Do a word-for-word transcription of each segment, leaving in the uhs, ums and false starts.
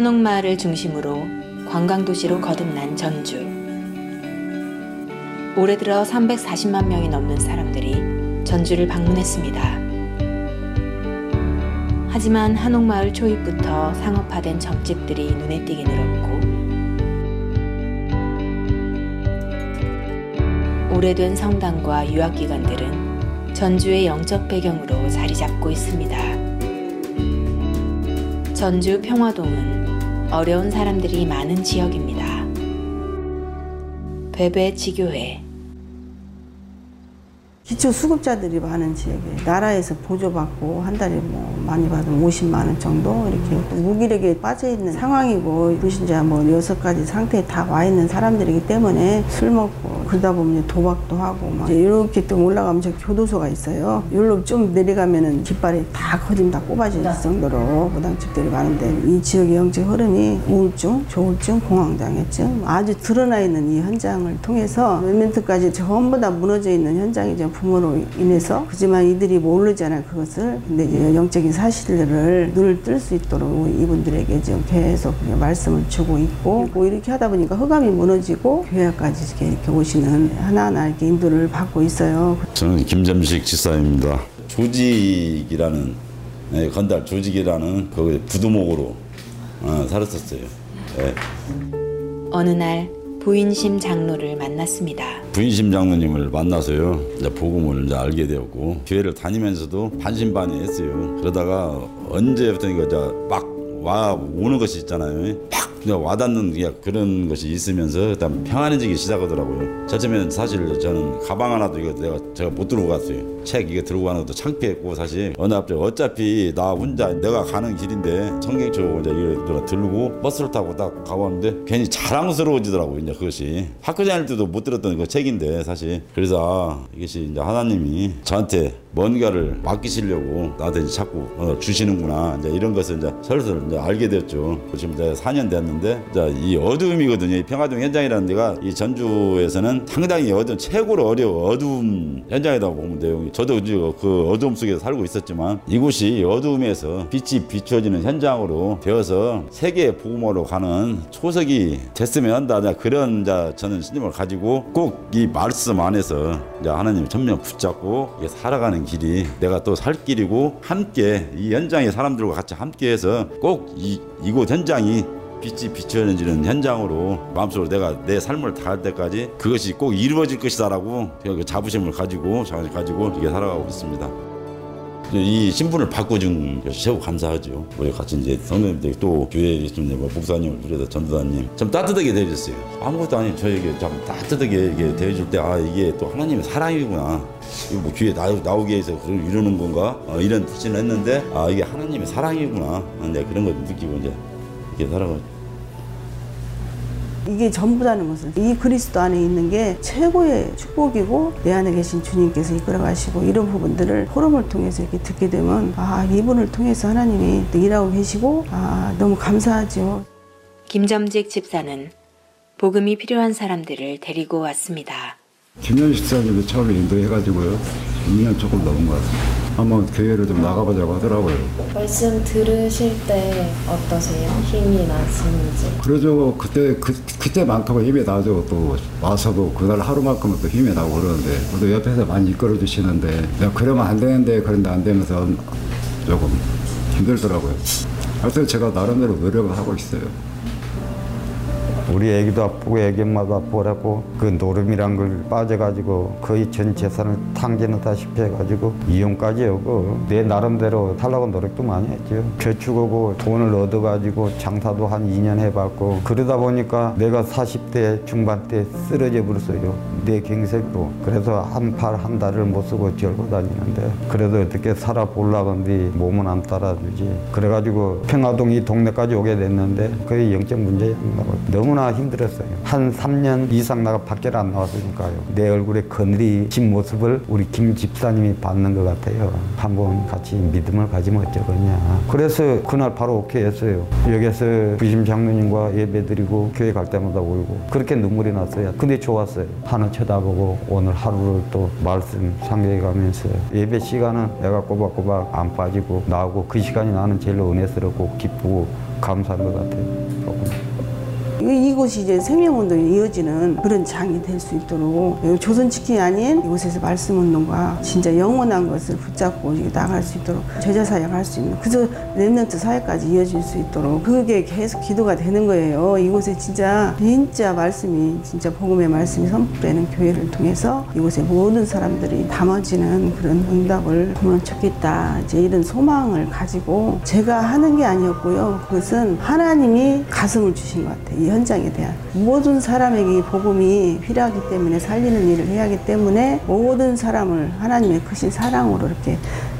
한옥마을을 중심으로 관광도시로 거듭난 전주. 올해 들어 삼백사십만 명이 넘는 사람들이 전주를 방문했습니다. 하지만 한옥마을 초입부터 상업화된 점집들이 눈에 띄게 늘었고 오래된 성당과 유학기관들은 전주의 영적 배경으로 자리 잡고 있습니다. 전주 평화동은 어려운 사람들이 많은 지역입니다. 베베지교회 기초수급자들이 많은 지역에 나라에서 보조받고 한 달에 뭐 많이 받으면 오십만 원 정도 이렇게 무기력에 빠져있는 상황이고 불신자 뭐 여섯 가지 상태에 다 와 있는 사람들이기 때문에 술 먹고 그러다 보면 도박도 하고 막 이렇게 또 올라가면 저 교도소가 있어요. 여기로 좀 내려가면은 깃발이 다 거진 다 꼽아질 정도로 무당집들이 많은데 이 지역의 영적 흐름이 우울증, 조울증, 공황장애증 아주 드러나 있는 이 현장을 통해서 몇몇까지 전부 다 무너져 있는 현장이죠. 부모로 인해서. 그지만 이들이 모르잖아요, 그것을. 근데 이제 영적인 사실들을 눈을 뜰 수 있도록 이분들에게 지금 계속 말씀을 주고 있고, 뭐 이렇게 하다 보니까 흑암이 무너지고 교회까지 이렇게 오시는 하나하나 이렇게 인도를 받고 있어요. 저는 김잼식 지사입니다. 조직이라는, 네, 건달 조직이라는 거기에 부두목으로 어, 살았었어요. 네. 어느 날 부인심 장로를 만났습니다. 부인심 장로님을 만나서요, 이제 복음을 이제 알게 되었고 교회를 다니면서도 반신반의했어요. 그러다가 언제부터인가 이제 막 와 오는 것이 있잖아요. 팍 그냥 와닿는 그런 것이 있으면서 그다음 평안해지기 시작하더라고요. 처음에는 사실 저는 가방 하나도 이거 내가 제가 못 들고 갔어요. 책 이거 들고 가는 것도 창피했고 사실 어느 앞에 어차피 나 혼자 내가 가는 길인데 성경 쪽으로 이제 이거 들고 버스를 타고 딱 가봤는데 괜히 자랑스러워지더라고요. 이제 그것이 학교 다닐 때도 못 들었던 그 책인데 사실 그래서 아, 이것이 이제 하나님이 저한테 뭔가를 맡기시려고 나한테 이제 자꾸 어, 주시는구나 이제 이런 것을 이제 슬슬 이제 알게 됐죠. 지금 이제 사 년 됐는데 이제 이 어두움이거든요. 이 평화동 현장이라는 데가 이 전주에서는 상당히 어두운 최고로 어려워 어두운 현장이라고 보면 돼요. 저도 그 어두움 속에서 살고 있었지만 이곳이 어두움에서 빛이 비춰지는 현장으로 되어서 세계 복음으로 가는 초석이 됐으면 한다. 그런 자 저는 신념을 가지고 꼭 이 말씀 안에서 이제 하나님 천명 붙잡고 이게 살아가는 길이 내가 또 살 길이고 함께 이 현장의 사람들과 같이 함께해서 꼭 이 이곳 현장이 빛이 비춰지는 현장으로 마음속으로 내가 내 삶을 다할 때까지 그것이 꼭 이루어질 것이다라고 그 자부심을 가지고 자부심 가지고 이렇게 살아가고 있습니다. 이 신분을 바꿔준 것이 최고 감사하죠. 우리 같이 이제 성도님들 또 교회에 계신 목사님을 그래서 전도사님 참 따뜻하게 대해줬어요. 아무것도 아닌 저에게 참 따뜻하게 이게 대해줄 때 아 이게 또 하나님의 사랑이구나. 이거 뭐 귀에 나오게 해서 그걸 이루는 건가? 어, 이런 뜻을 했는데 아 이게 하나님의 사랑이구나. 근데 그런 걸 느끼고 이제 이렇게 살아가죠. 이게 전부라는 것을 이 그리스도 안에 있는 게 최고의 축복이고 내 안에 계신 주님께서 이끌어가시고 이런 부분들을 포럼을 통해서 이렇게 듣게 되면 아 이분을 통해서 하나님이 일하고 계시고 아 너무 감사하죠. 김점직 집사는 복음이 필요한 사람들을 데리고 왔습니다. 김현식 집사님도 처음에 인도해가지고요 이 년 조금 넘은 것 같습니다. 한번 교회를 좀 나가보자고 하더라고요. 말씀 들으실 때 어떠세요? 힘이 났는지? 그러죠. 그때 그, 그때만큼은 힘이 나죠. 또 와서도 그날 하루만큼은 또 힘이 나고 그러는데 또 옆에서 많이 이끌어 주시는데 내가 그러면 안 되는데 그런데 안 되면서 조금 힘들더라고요. 하여튼 제가 나름대로 노력을 하고 있어요. 우리 애기도 아프고 애기 엄마도 아프고 그래갖고 그 노름이란 걸 빠져가지고 거의 전 재산을 탕진하다시피 해가지고 이혼까지 오고 내 나름대로 살라고 노력도 많이 했죠. 저축하고 돈을 얻어가지고 장사도 한 이 년 해봤고 그러다 보니까 내가 사십 대 중반 때 쓰러져 버렸어요. 내 갱생도. 그래서 한 팔 한 달을 못 쓰고 절고 다니는데 그래도 어떻게 살아보려고 하는데 몸은 안 따라주지. 그래가지고 평화동 이 동네까지 오게 됐는데 그게 영적 문제인 것 같아요. 너무나 너무나 힘들었어요. 한 삼 년 이상 나가 밖에 안 나왔으니까요. 내 얼굴에 그늘이 진 모습을 우리 김 집사님이 봤는 것 같아요. 한번 같이 믿음을 가지면 어쩌겠냐. 그래서 그날 바로 오케이 했어요. 여기서 부심 장로님과 예배드리고 교회 갈 때마다 울고 그렇게 눈물이 났어요. 근데 좋았어요. 하늘 쳐다보고 오늘 하루를 또 말씀 상기해가면서 예배 시간은 내가 꼬박꼬박 안 빠지고 나오고 그 시간이 나는 제일 은혜스럽고 기쁘고 감사한 것 같아요. 조금. 이곳이 이제 생명운동이 이어지는 그런 장이 될 수 있도록 조선치킨이 아닌 이곳에서 말씀운동과 진짜 영원한 것을 붙잡고 나갈 수 있도록 제자사역 할 수 있는 그저 렘넌트 사역까지 이어질 수 있도록 그게 계속 기도가 되는 거예요. 이곳에 진짜 진짜 말씀이 진짜 복음의 말씀이 선포되는 교회를 통해서 이곳에 모든 사람들이 담아지는 그런 응답을 보면 좋겠다. 이제 이런 소망을 가지고 제가 하는 게 아니었고요. 그것은 하나님이 가슴을 주신 것 같아요. 이 현장에 대한 모든 사람에게 복음이 필요하기 때문에 살리는 일을 해야 하기 때문에 모든 사람을 하나님의 크신 사랑으로 이렇게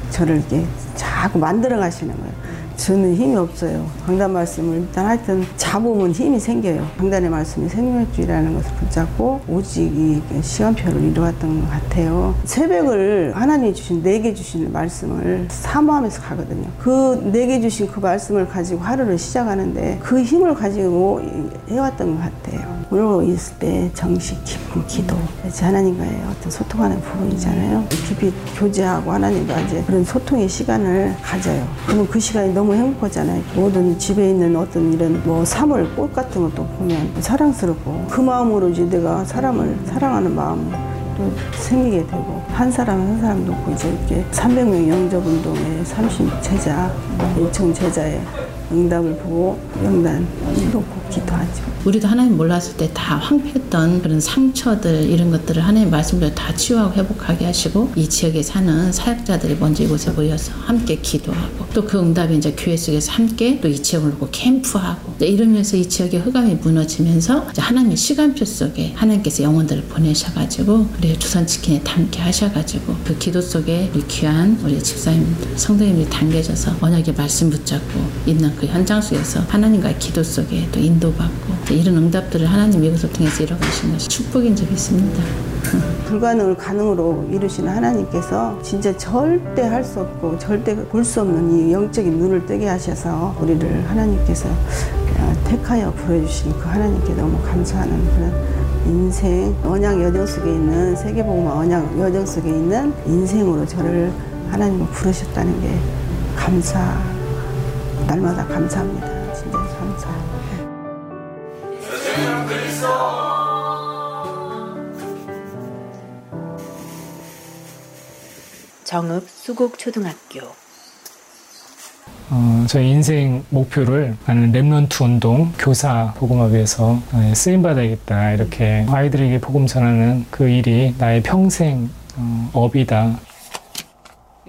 저를 이렇게 자꾸 만들어 가시는 거예요. 저는 힘이 없어요. 강단 말씀을 일단 하여튼 잡으면 힘이 생겨요. 강단의 말씀이 생명줄이라는 것을 붙잡고 오직 이 시간표를 이루었던 것 같아요. 새벽을 하나님이 주신 내게 주신 말씀을 사모하면서 가거든요. 그 내게 주신 그 말씀을 가지고 하루를 시작하는데 그 힘을 가지고 해왔던 것 같아요. 오늘 있을 때 정식 깊은 기도 하나님과의 어떤 소통하는 부분이잖아요. 깊이 교제하고 하나님과 이제 그런 소통의 시간을 가져요. 그러면 그 시간이 너무 행복하잖아요. 모든 집에 있는 어떤 이런 뭐 사물 꽃 같은 것도 보면 사랑스럽고 그 마음으로 이제 내가 사람을 사랑하는 마음 생기게 되고 한 사람 한 사람 놓고 이제 이렇게 삼백 명 영접운동의 삼십 제자 일천 제자의 응답을 보고 영단 놓고 기도하죠. 우리도 하나님 몰랐을 때 다 황폐했던 그런 상처들 이런 것들을 하나님 말씀대로 다 치유하고 회복하게 하시고 이 지역에 사는 사역자들이 먼저 이곳에 모여서 함께 기도하고 또 그 응답이 이제 교회 속에서 함께 또 이 지역을 놓고 캠프하고 이러면서 이 지역의 흑암이 무너지면서 이제 하나님의 시간표 속에 하나님께서 영혼들을 보내셔가지고 우리 조선치킨에 담게 하셔가지고 그 기도 속에 우리 귀한 우리 집사님들 성도님들이 담겨져서 언약의 말씀 붙잡고 있는 그 현장 속에서 하나님과의 기도 속에 또 인도받고 이런 응답들을 하나님 이곳을 통해서 이뤄가신 것이 축복인 적이 있습니다. 불가능을 가능으로 이루시는 하나님께서 진짜 절대 할 수 없고 절대 볼 수 없는 이 영적인 눈을 뜨게 하셔서 우리를 하나님께서 택하여 부르주신 그 하나님께 너무 감사하는 그런 인생, 언약 여정 속에 있는 세계복음화 언약 여정 속에 있는 인생으로 저를 하나님을 부르셨다는 게 감사, 날마다 감사합니다. 진짜 감사합니다. 정읍 수곡 초등학교. 어, 저의 인생 목표를 나는 렘넌트 운동, 교사 복음을 위해서 쓰임받아야겠다. 이렇게 아이들에게 복음 전하는 그 일이 나의 평생 어, 업이다.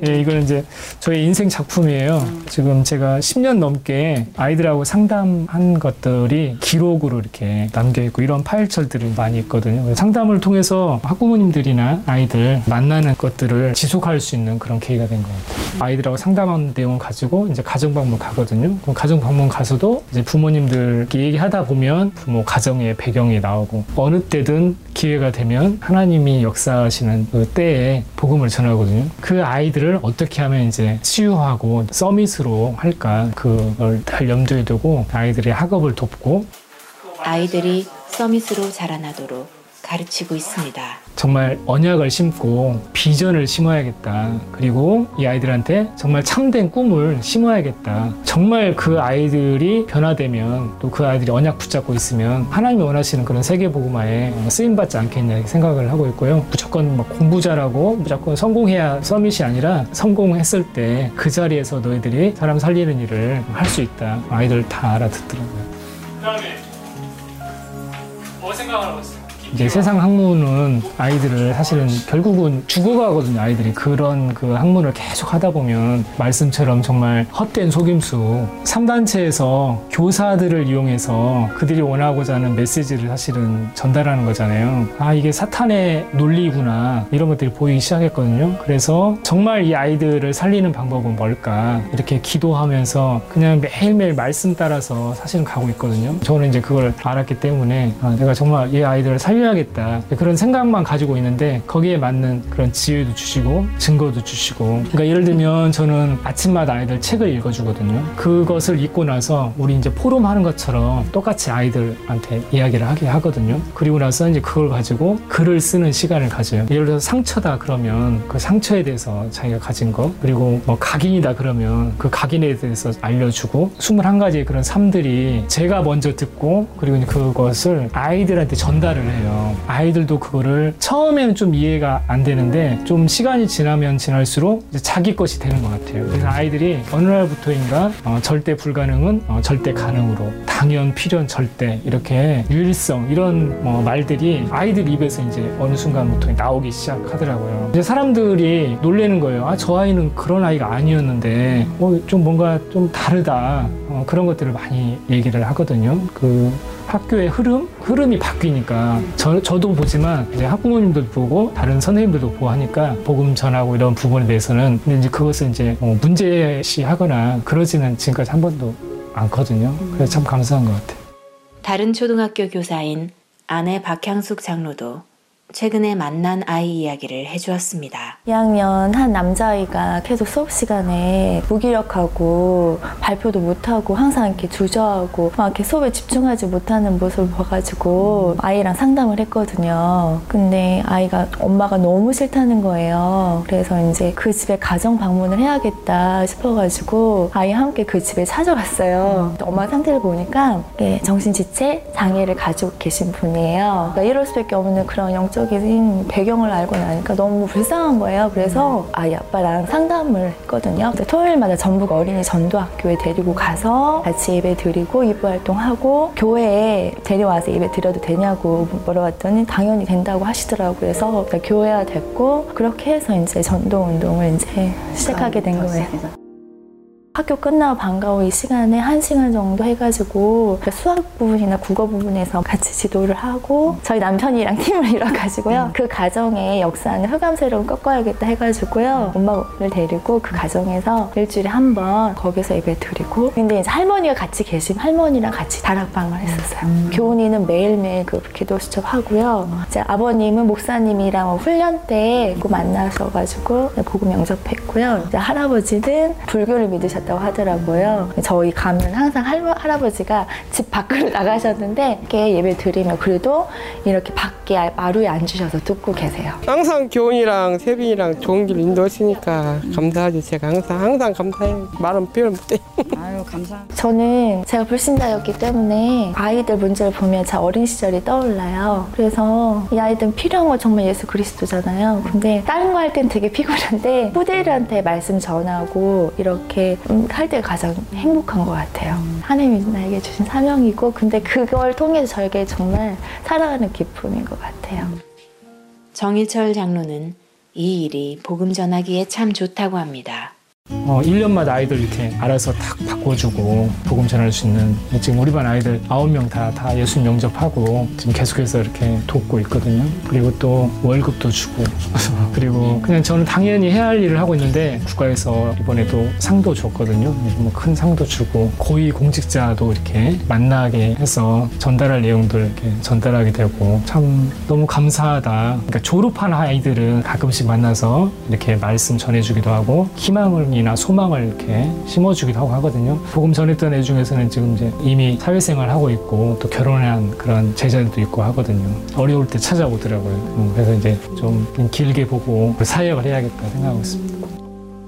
예, 이건 이제 저의 인생 작품이에요. 지금 제가 십 년 넘게 아이들하고 상담한 것들이 기록으로 이렇게 남겨있고 이런 파일철들이 많이 있거든요. 상담을 통해서 학부모님들이나 아이들 만나는 것들을 지속할 수 있는 그런 계기가 된 것 같아요. 아이들하고 상담한 내용을 가지고 이제 가정방문 가거든요. 그럼 가정방문 가서도 이제 부모님들 얘기하다 보면 부모 가정의 배경이 나오고 어느 때든 기회가 되면 하나님이 역사하시는 그 때에 복음을 전하거든요. 그 아이들을 어떻게 하면 이제 치유하고 서밋으로 할까 그걸 잘 염두에 두고 아이들의 학업을 돕고 아이들이 서밋으로 자라나도록 가르치고 있습니다. 정말 언약을 심고 비전을 심어야겠다. 그리고 이 아이들한테 정말 참된 꿈을 심어야겠다. 정말 그 아이들이 변화되면 또 그 아이들이 언약 붙잡고 있으면 하나님이 원하시는 그런 세계복음화에 쓰임받지 않겠냐 생각을 하고 있고요. 무조건 막 공부 잘하고 무조건 성공해야 서밋이 아니라 성공했을 때 그 자리에서 너희들이 사람 살리는 일을 할 수 있다. 아이들 다 알아듣더라고요. 그 다음에 뭐 생각하라고 했어요? 이제 세상 학문은 아이들을 사실은 결국은 죽어가거든요. 아이들이 그런 그 학문을 계속 하다 보면 말씀처럼 정말 헛된 속임수, 삼 단체에서 교사들을 이용해서 그들이 원하고자 하는 메시지를 사실은 전달하는 거잖아요. 아, 이게 사탄의 논리구나, 이런 것들이 보이기 시작했거든요. 그래서 정말 이 아이들을 살리는 방법은 뭘까, 이렇게 기도하면서 그냥 매일매일 말씀 따라서 사실은 가고 있거든요. 저는 이제 그걸 알았기 때문에 아, 내가 정말 이 아이들을 살려야겠다, 그런 생각만 가지고 있는데 거기에 맞는 그런 지혜도 주시고 증거도 주시고, 그러니까 예를 들면 저는 아침마다 아이들 책을 읽어주거든요. 그것을 읽고 나서 우리 이제 포럼 하는 것처럼 똑같이 아이들한테 이야기를 하게 하거든요. 그리고 나서 이제 그걸 가지고 글을 쓰는 시간을 가져요. 예를 들어서 상처다 그러면 그 상처에 대해서 자기가 가진 거, 그리고 뭐 각인이다 그러면 그 각인에 대해서 알려주고, 스물한 가지의 그런 삶들이 제가 먼저 듣고 그리고 그것을 아이들한테 전달을 해요. 아이들도 그거를 처음에는 좀 이해가 안 되는데 좀 시간이 지나면 지날수록 이제 자기 것이 되는 것 같아요. 그래서 아이들이 어느 날부터인가 어, 절대 불가능은 어, 절대 가능으로, 당연, 필연, 절대, 이렇게 유일성, 이런 뭐 말들이 아이들 입에서 이제 어느 순간부터 나오기 시작하더라고요. 이제 사람들이 놀라는 거예요. 아, 저 아이는 그런 아이가 아니었는데 뭐 좀 뭔가 좀 다르다, 어, 그런 것들을 많이 얘기를 하거든요. 그 학교의 흐름? 흐름이 바뀌니까 저, 저도 보지만 이제 학부모님들도 보고 다른 선생님들도 보고 하니까 복음 전하고 이런 부분에 대해서는, 근데 이제 그것을 이제 뭐 문제시하거나 그러지는 지금까지 한 번도 않거든요. 그래서 참 감사한 것 같아요. 다른 초등학교 교사인 아내 박향숙 장로도 최근에 만난 아이 이야기를 해주었습니다. 이 학년 한 남자아이가 계속 수업 시간에 무기력하고 발표도 못하고 항상 이렇게 주저하고 막 이렇게 수업에 집중하지 못하는 모습을 봐가지고 아이랑 상담을 했거든요. 근데 아이가 엄마가 너무 싫다는 거예요. 그래서 이제 그 집에 가정 방문을 해야겠다 싶어가지고 아이와 함께 그 집에 찾아갔어요. 엄마 상태를 보니까 정신지체 장애를 가지고 계신 분이에요. 그러니까 이럴 수밖에 없는 그런 영적 배경을 알고 나니까 너무 불쌍한 거예요. 그래서 아이 아빠랑 상담을 했거든요. 토요일마다 전북 어린이 전도학교에 데리고 가서 같이 예배 드리고 예배 활동하고 교회에 데려와서 예배 드려도 되냐고 물어봤더니 당연히 된다고 하시더라고요. 그래서 교회가 됐고, 그렇게 해서 이제 전도 운동을 이제 시작하게 된 거예요. 학교 끝나고 반가워 이 시간에 한 시간 정도 해가지고 수학 부분이나 국어 부분에서 같이 지도를 하고 저희 남편이랑 팀을 이뤄가지고요. 음. 그 가정의 역사는 흑암새로 꺾어야겠다 해가지고요. 엄마를 데리고 그 가정에서 일주일에 한 번 거기서 예배 드리고, 근데 이제 할머니가 같이 계신 할머니랑 같이 다락방을 했었어요. 음. 교훈이는 매일매일 그 기도 수첩 하고요. 음. 이제 아버님은 목사님이랑 훈련 때 꼭 만나셔가지고 복음 영접했고요. 이제 할아버지는 불교를 믿으셨어요. 다고 하더라고요. 저희 가면 항상 할머, 할아버지가 집 밖으로 나가셨는데 이렇게 예배 드리면 그래도 이렇게 밖에 마루에 앉으셔서 듣고 계세요. 항상 교훈이랑 세빈이랑 좋은 길 인도하시니까 감사하죠. 제가 항상 항상 감사해요. 말은 표현 못해요. 아유, 감사합니다. 저는 제가 불신자였기 때문에 아이들 문제를 보면 제 어린 시절이 떠올라요. 그래서 이 아이들은 필요한 건 정말 예수 그리스도잖아요. 근데 다른 거 할 땐 되게 피곤한데 후대들한테 말씀 전하고 이렇게 할 때 가장 행복한 것 같아요. 하나님이 나에게 주신 사명이고, 근데 그걸 통해서 저에게 정말 살아가는 기쁨인 것 같아요. 정일철 장로는 이 일이 복음 전하기에 참 좋다고 합니다. 어, 일 년마다 아이들 이렇게 알아서 탁 바꿔주고 복음 전할 수 있는, 지금 우리 반 아이들 아홉 명 다, 다 예수님 영접하고 지금 계속해서 이렇게 돕고 있거든요. 그리고 또 월급도 주고 그리고 그냥 저는 당연히 해야 할 일을 하고 있는데 국가에서 이번에도 상도 줬거든요. 뭐 큰 상도 주고 고위공직자도 이렇게 만나게 해서 전달할 내용들 이렇게 전달하게 되고 참 너무 감사하다. 그러니까 졸업한 아이들은 가끔씩 만나서 이렇게 말씀 전해주기도 하고 희망을 이나 소망을 이렇게 심어주기도 하고 하거든요. 복음 전했던 애 중에서는 지금 이제 이미 사회생활 하고 있고 또 결혼한 그런 제자들도 있고 하거든요. 어려울 때 찾아오더라고요. 그래서 이제 좀 길게 보고 사역을 해야겠다 생각하고 있습니다.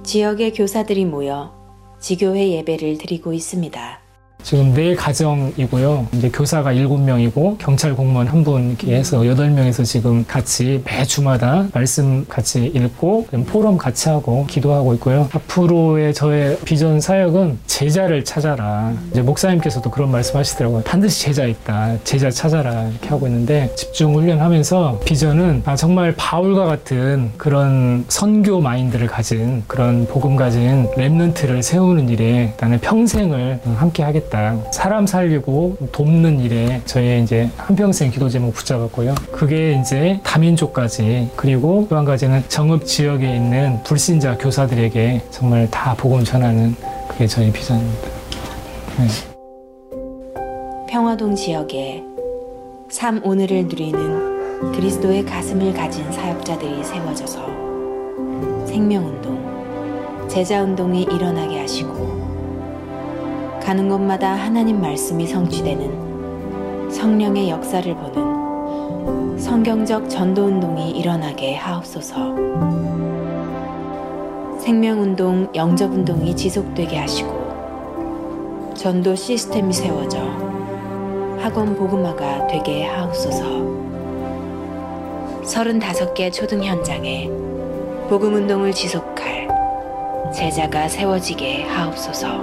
지역의 교사들이 모여 지교회 예배를 드리고 있습니다. 지금 네 가정이고요. 이제 교사가 일곱 명이고 경찰 공무원 한 분 이렇게 해서 여덟 명에서 지금 같이 매 주마다 말씀 같이 읽고 포럼 같이 하고 기도하고 있고요. 앞으로의 저의 비전 사역은 제자를 찾아라. 이제 목사님께서도 그런 말씀하시더라고요. 반드시 제자 있다. 제자 찾아라 이렇게 하고 있는데 집중 훈련하면서 비전은 아, 정말 바울과 같은 그런 선교 마인드를 가진 그런 복음 가진 렘넌트를 세우는 일에 나는 평생을 함께 하겠다. 사람 살리고 돕는 일에 저의 이제 한평생 기도 제목 붙잡았고요. 그게 이제 다민족까지 그리고 또 한 가지는 정읍 지역에 있는 불신자 교사들에게 정말 다 복음 전하는 그게 저의 비전입니다. 네. 평화동 지역에 삶 오늘을 누리는 그리스도의 가슴을 가진 사역자들이 세워져서 생명운동, 제자운동이 일어나게 하시고 가는 곳마다 하나님 말씀이 성취되는 성령의 역사를 보는 성경적 전도운동이 일어나게 하옵소서. 생명운동, 영접운동이 지속되게 하시고 전도 시스템이 세워져 학원 복음화가 되게 하옵소서. 서른다섯 개 초등 현장에 복음운동을 지속할 제자가 세워지게 하옵소서.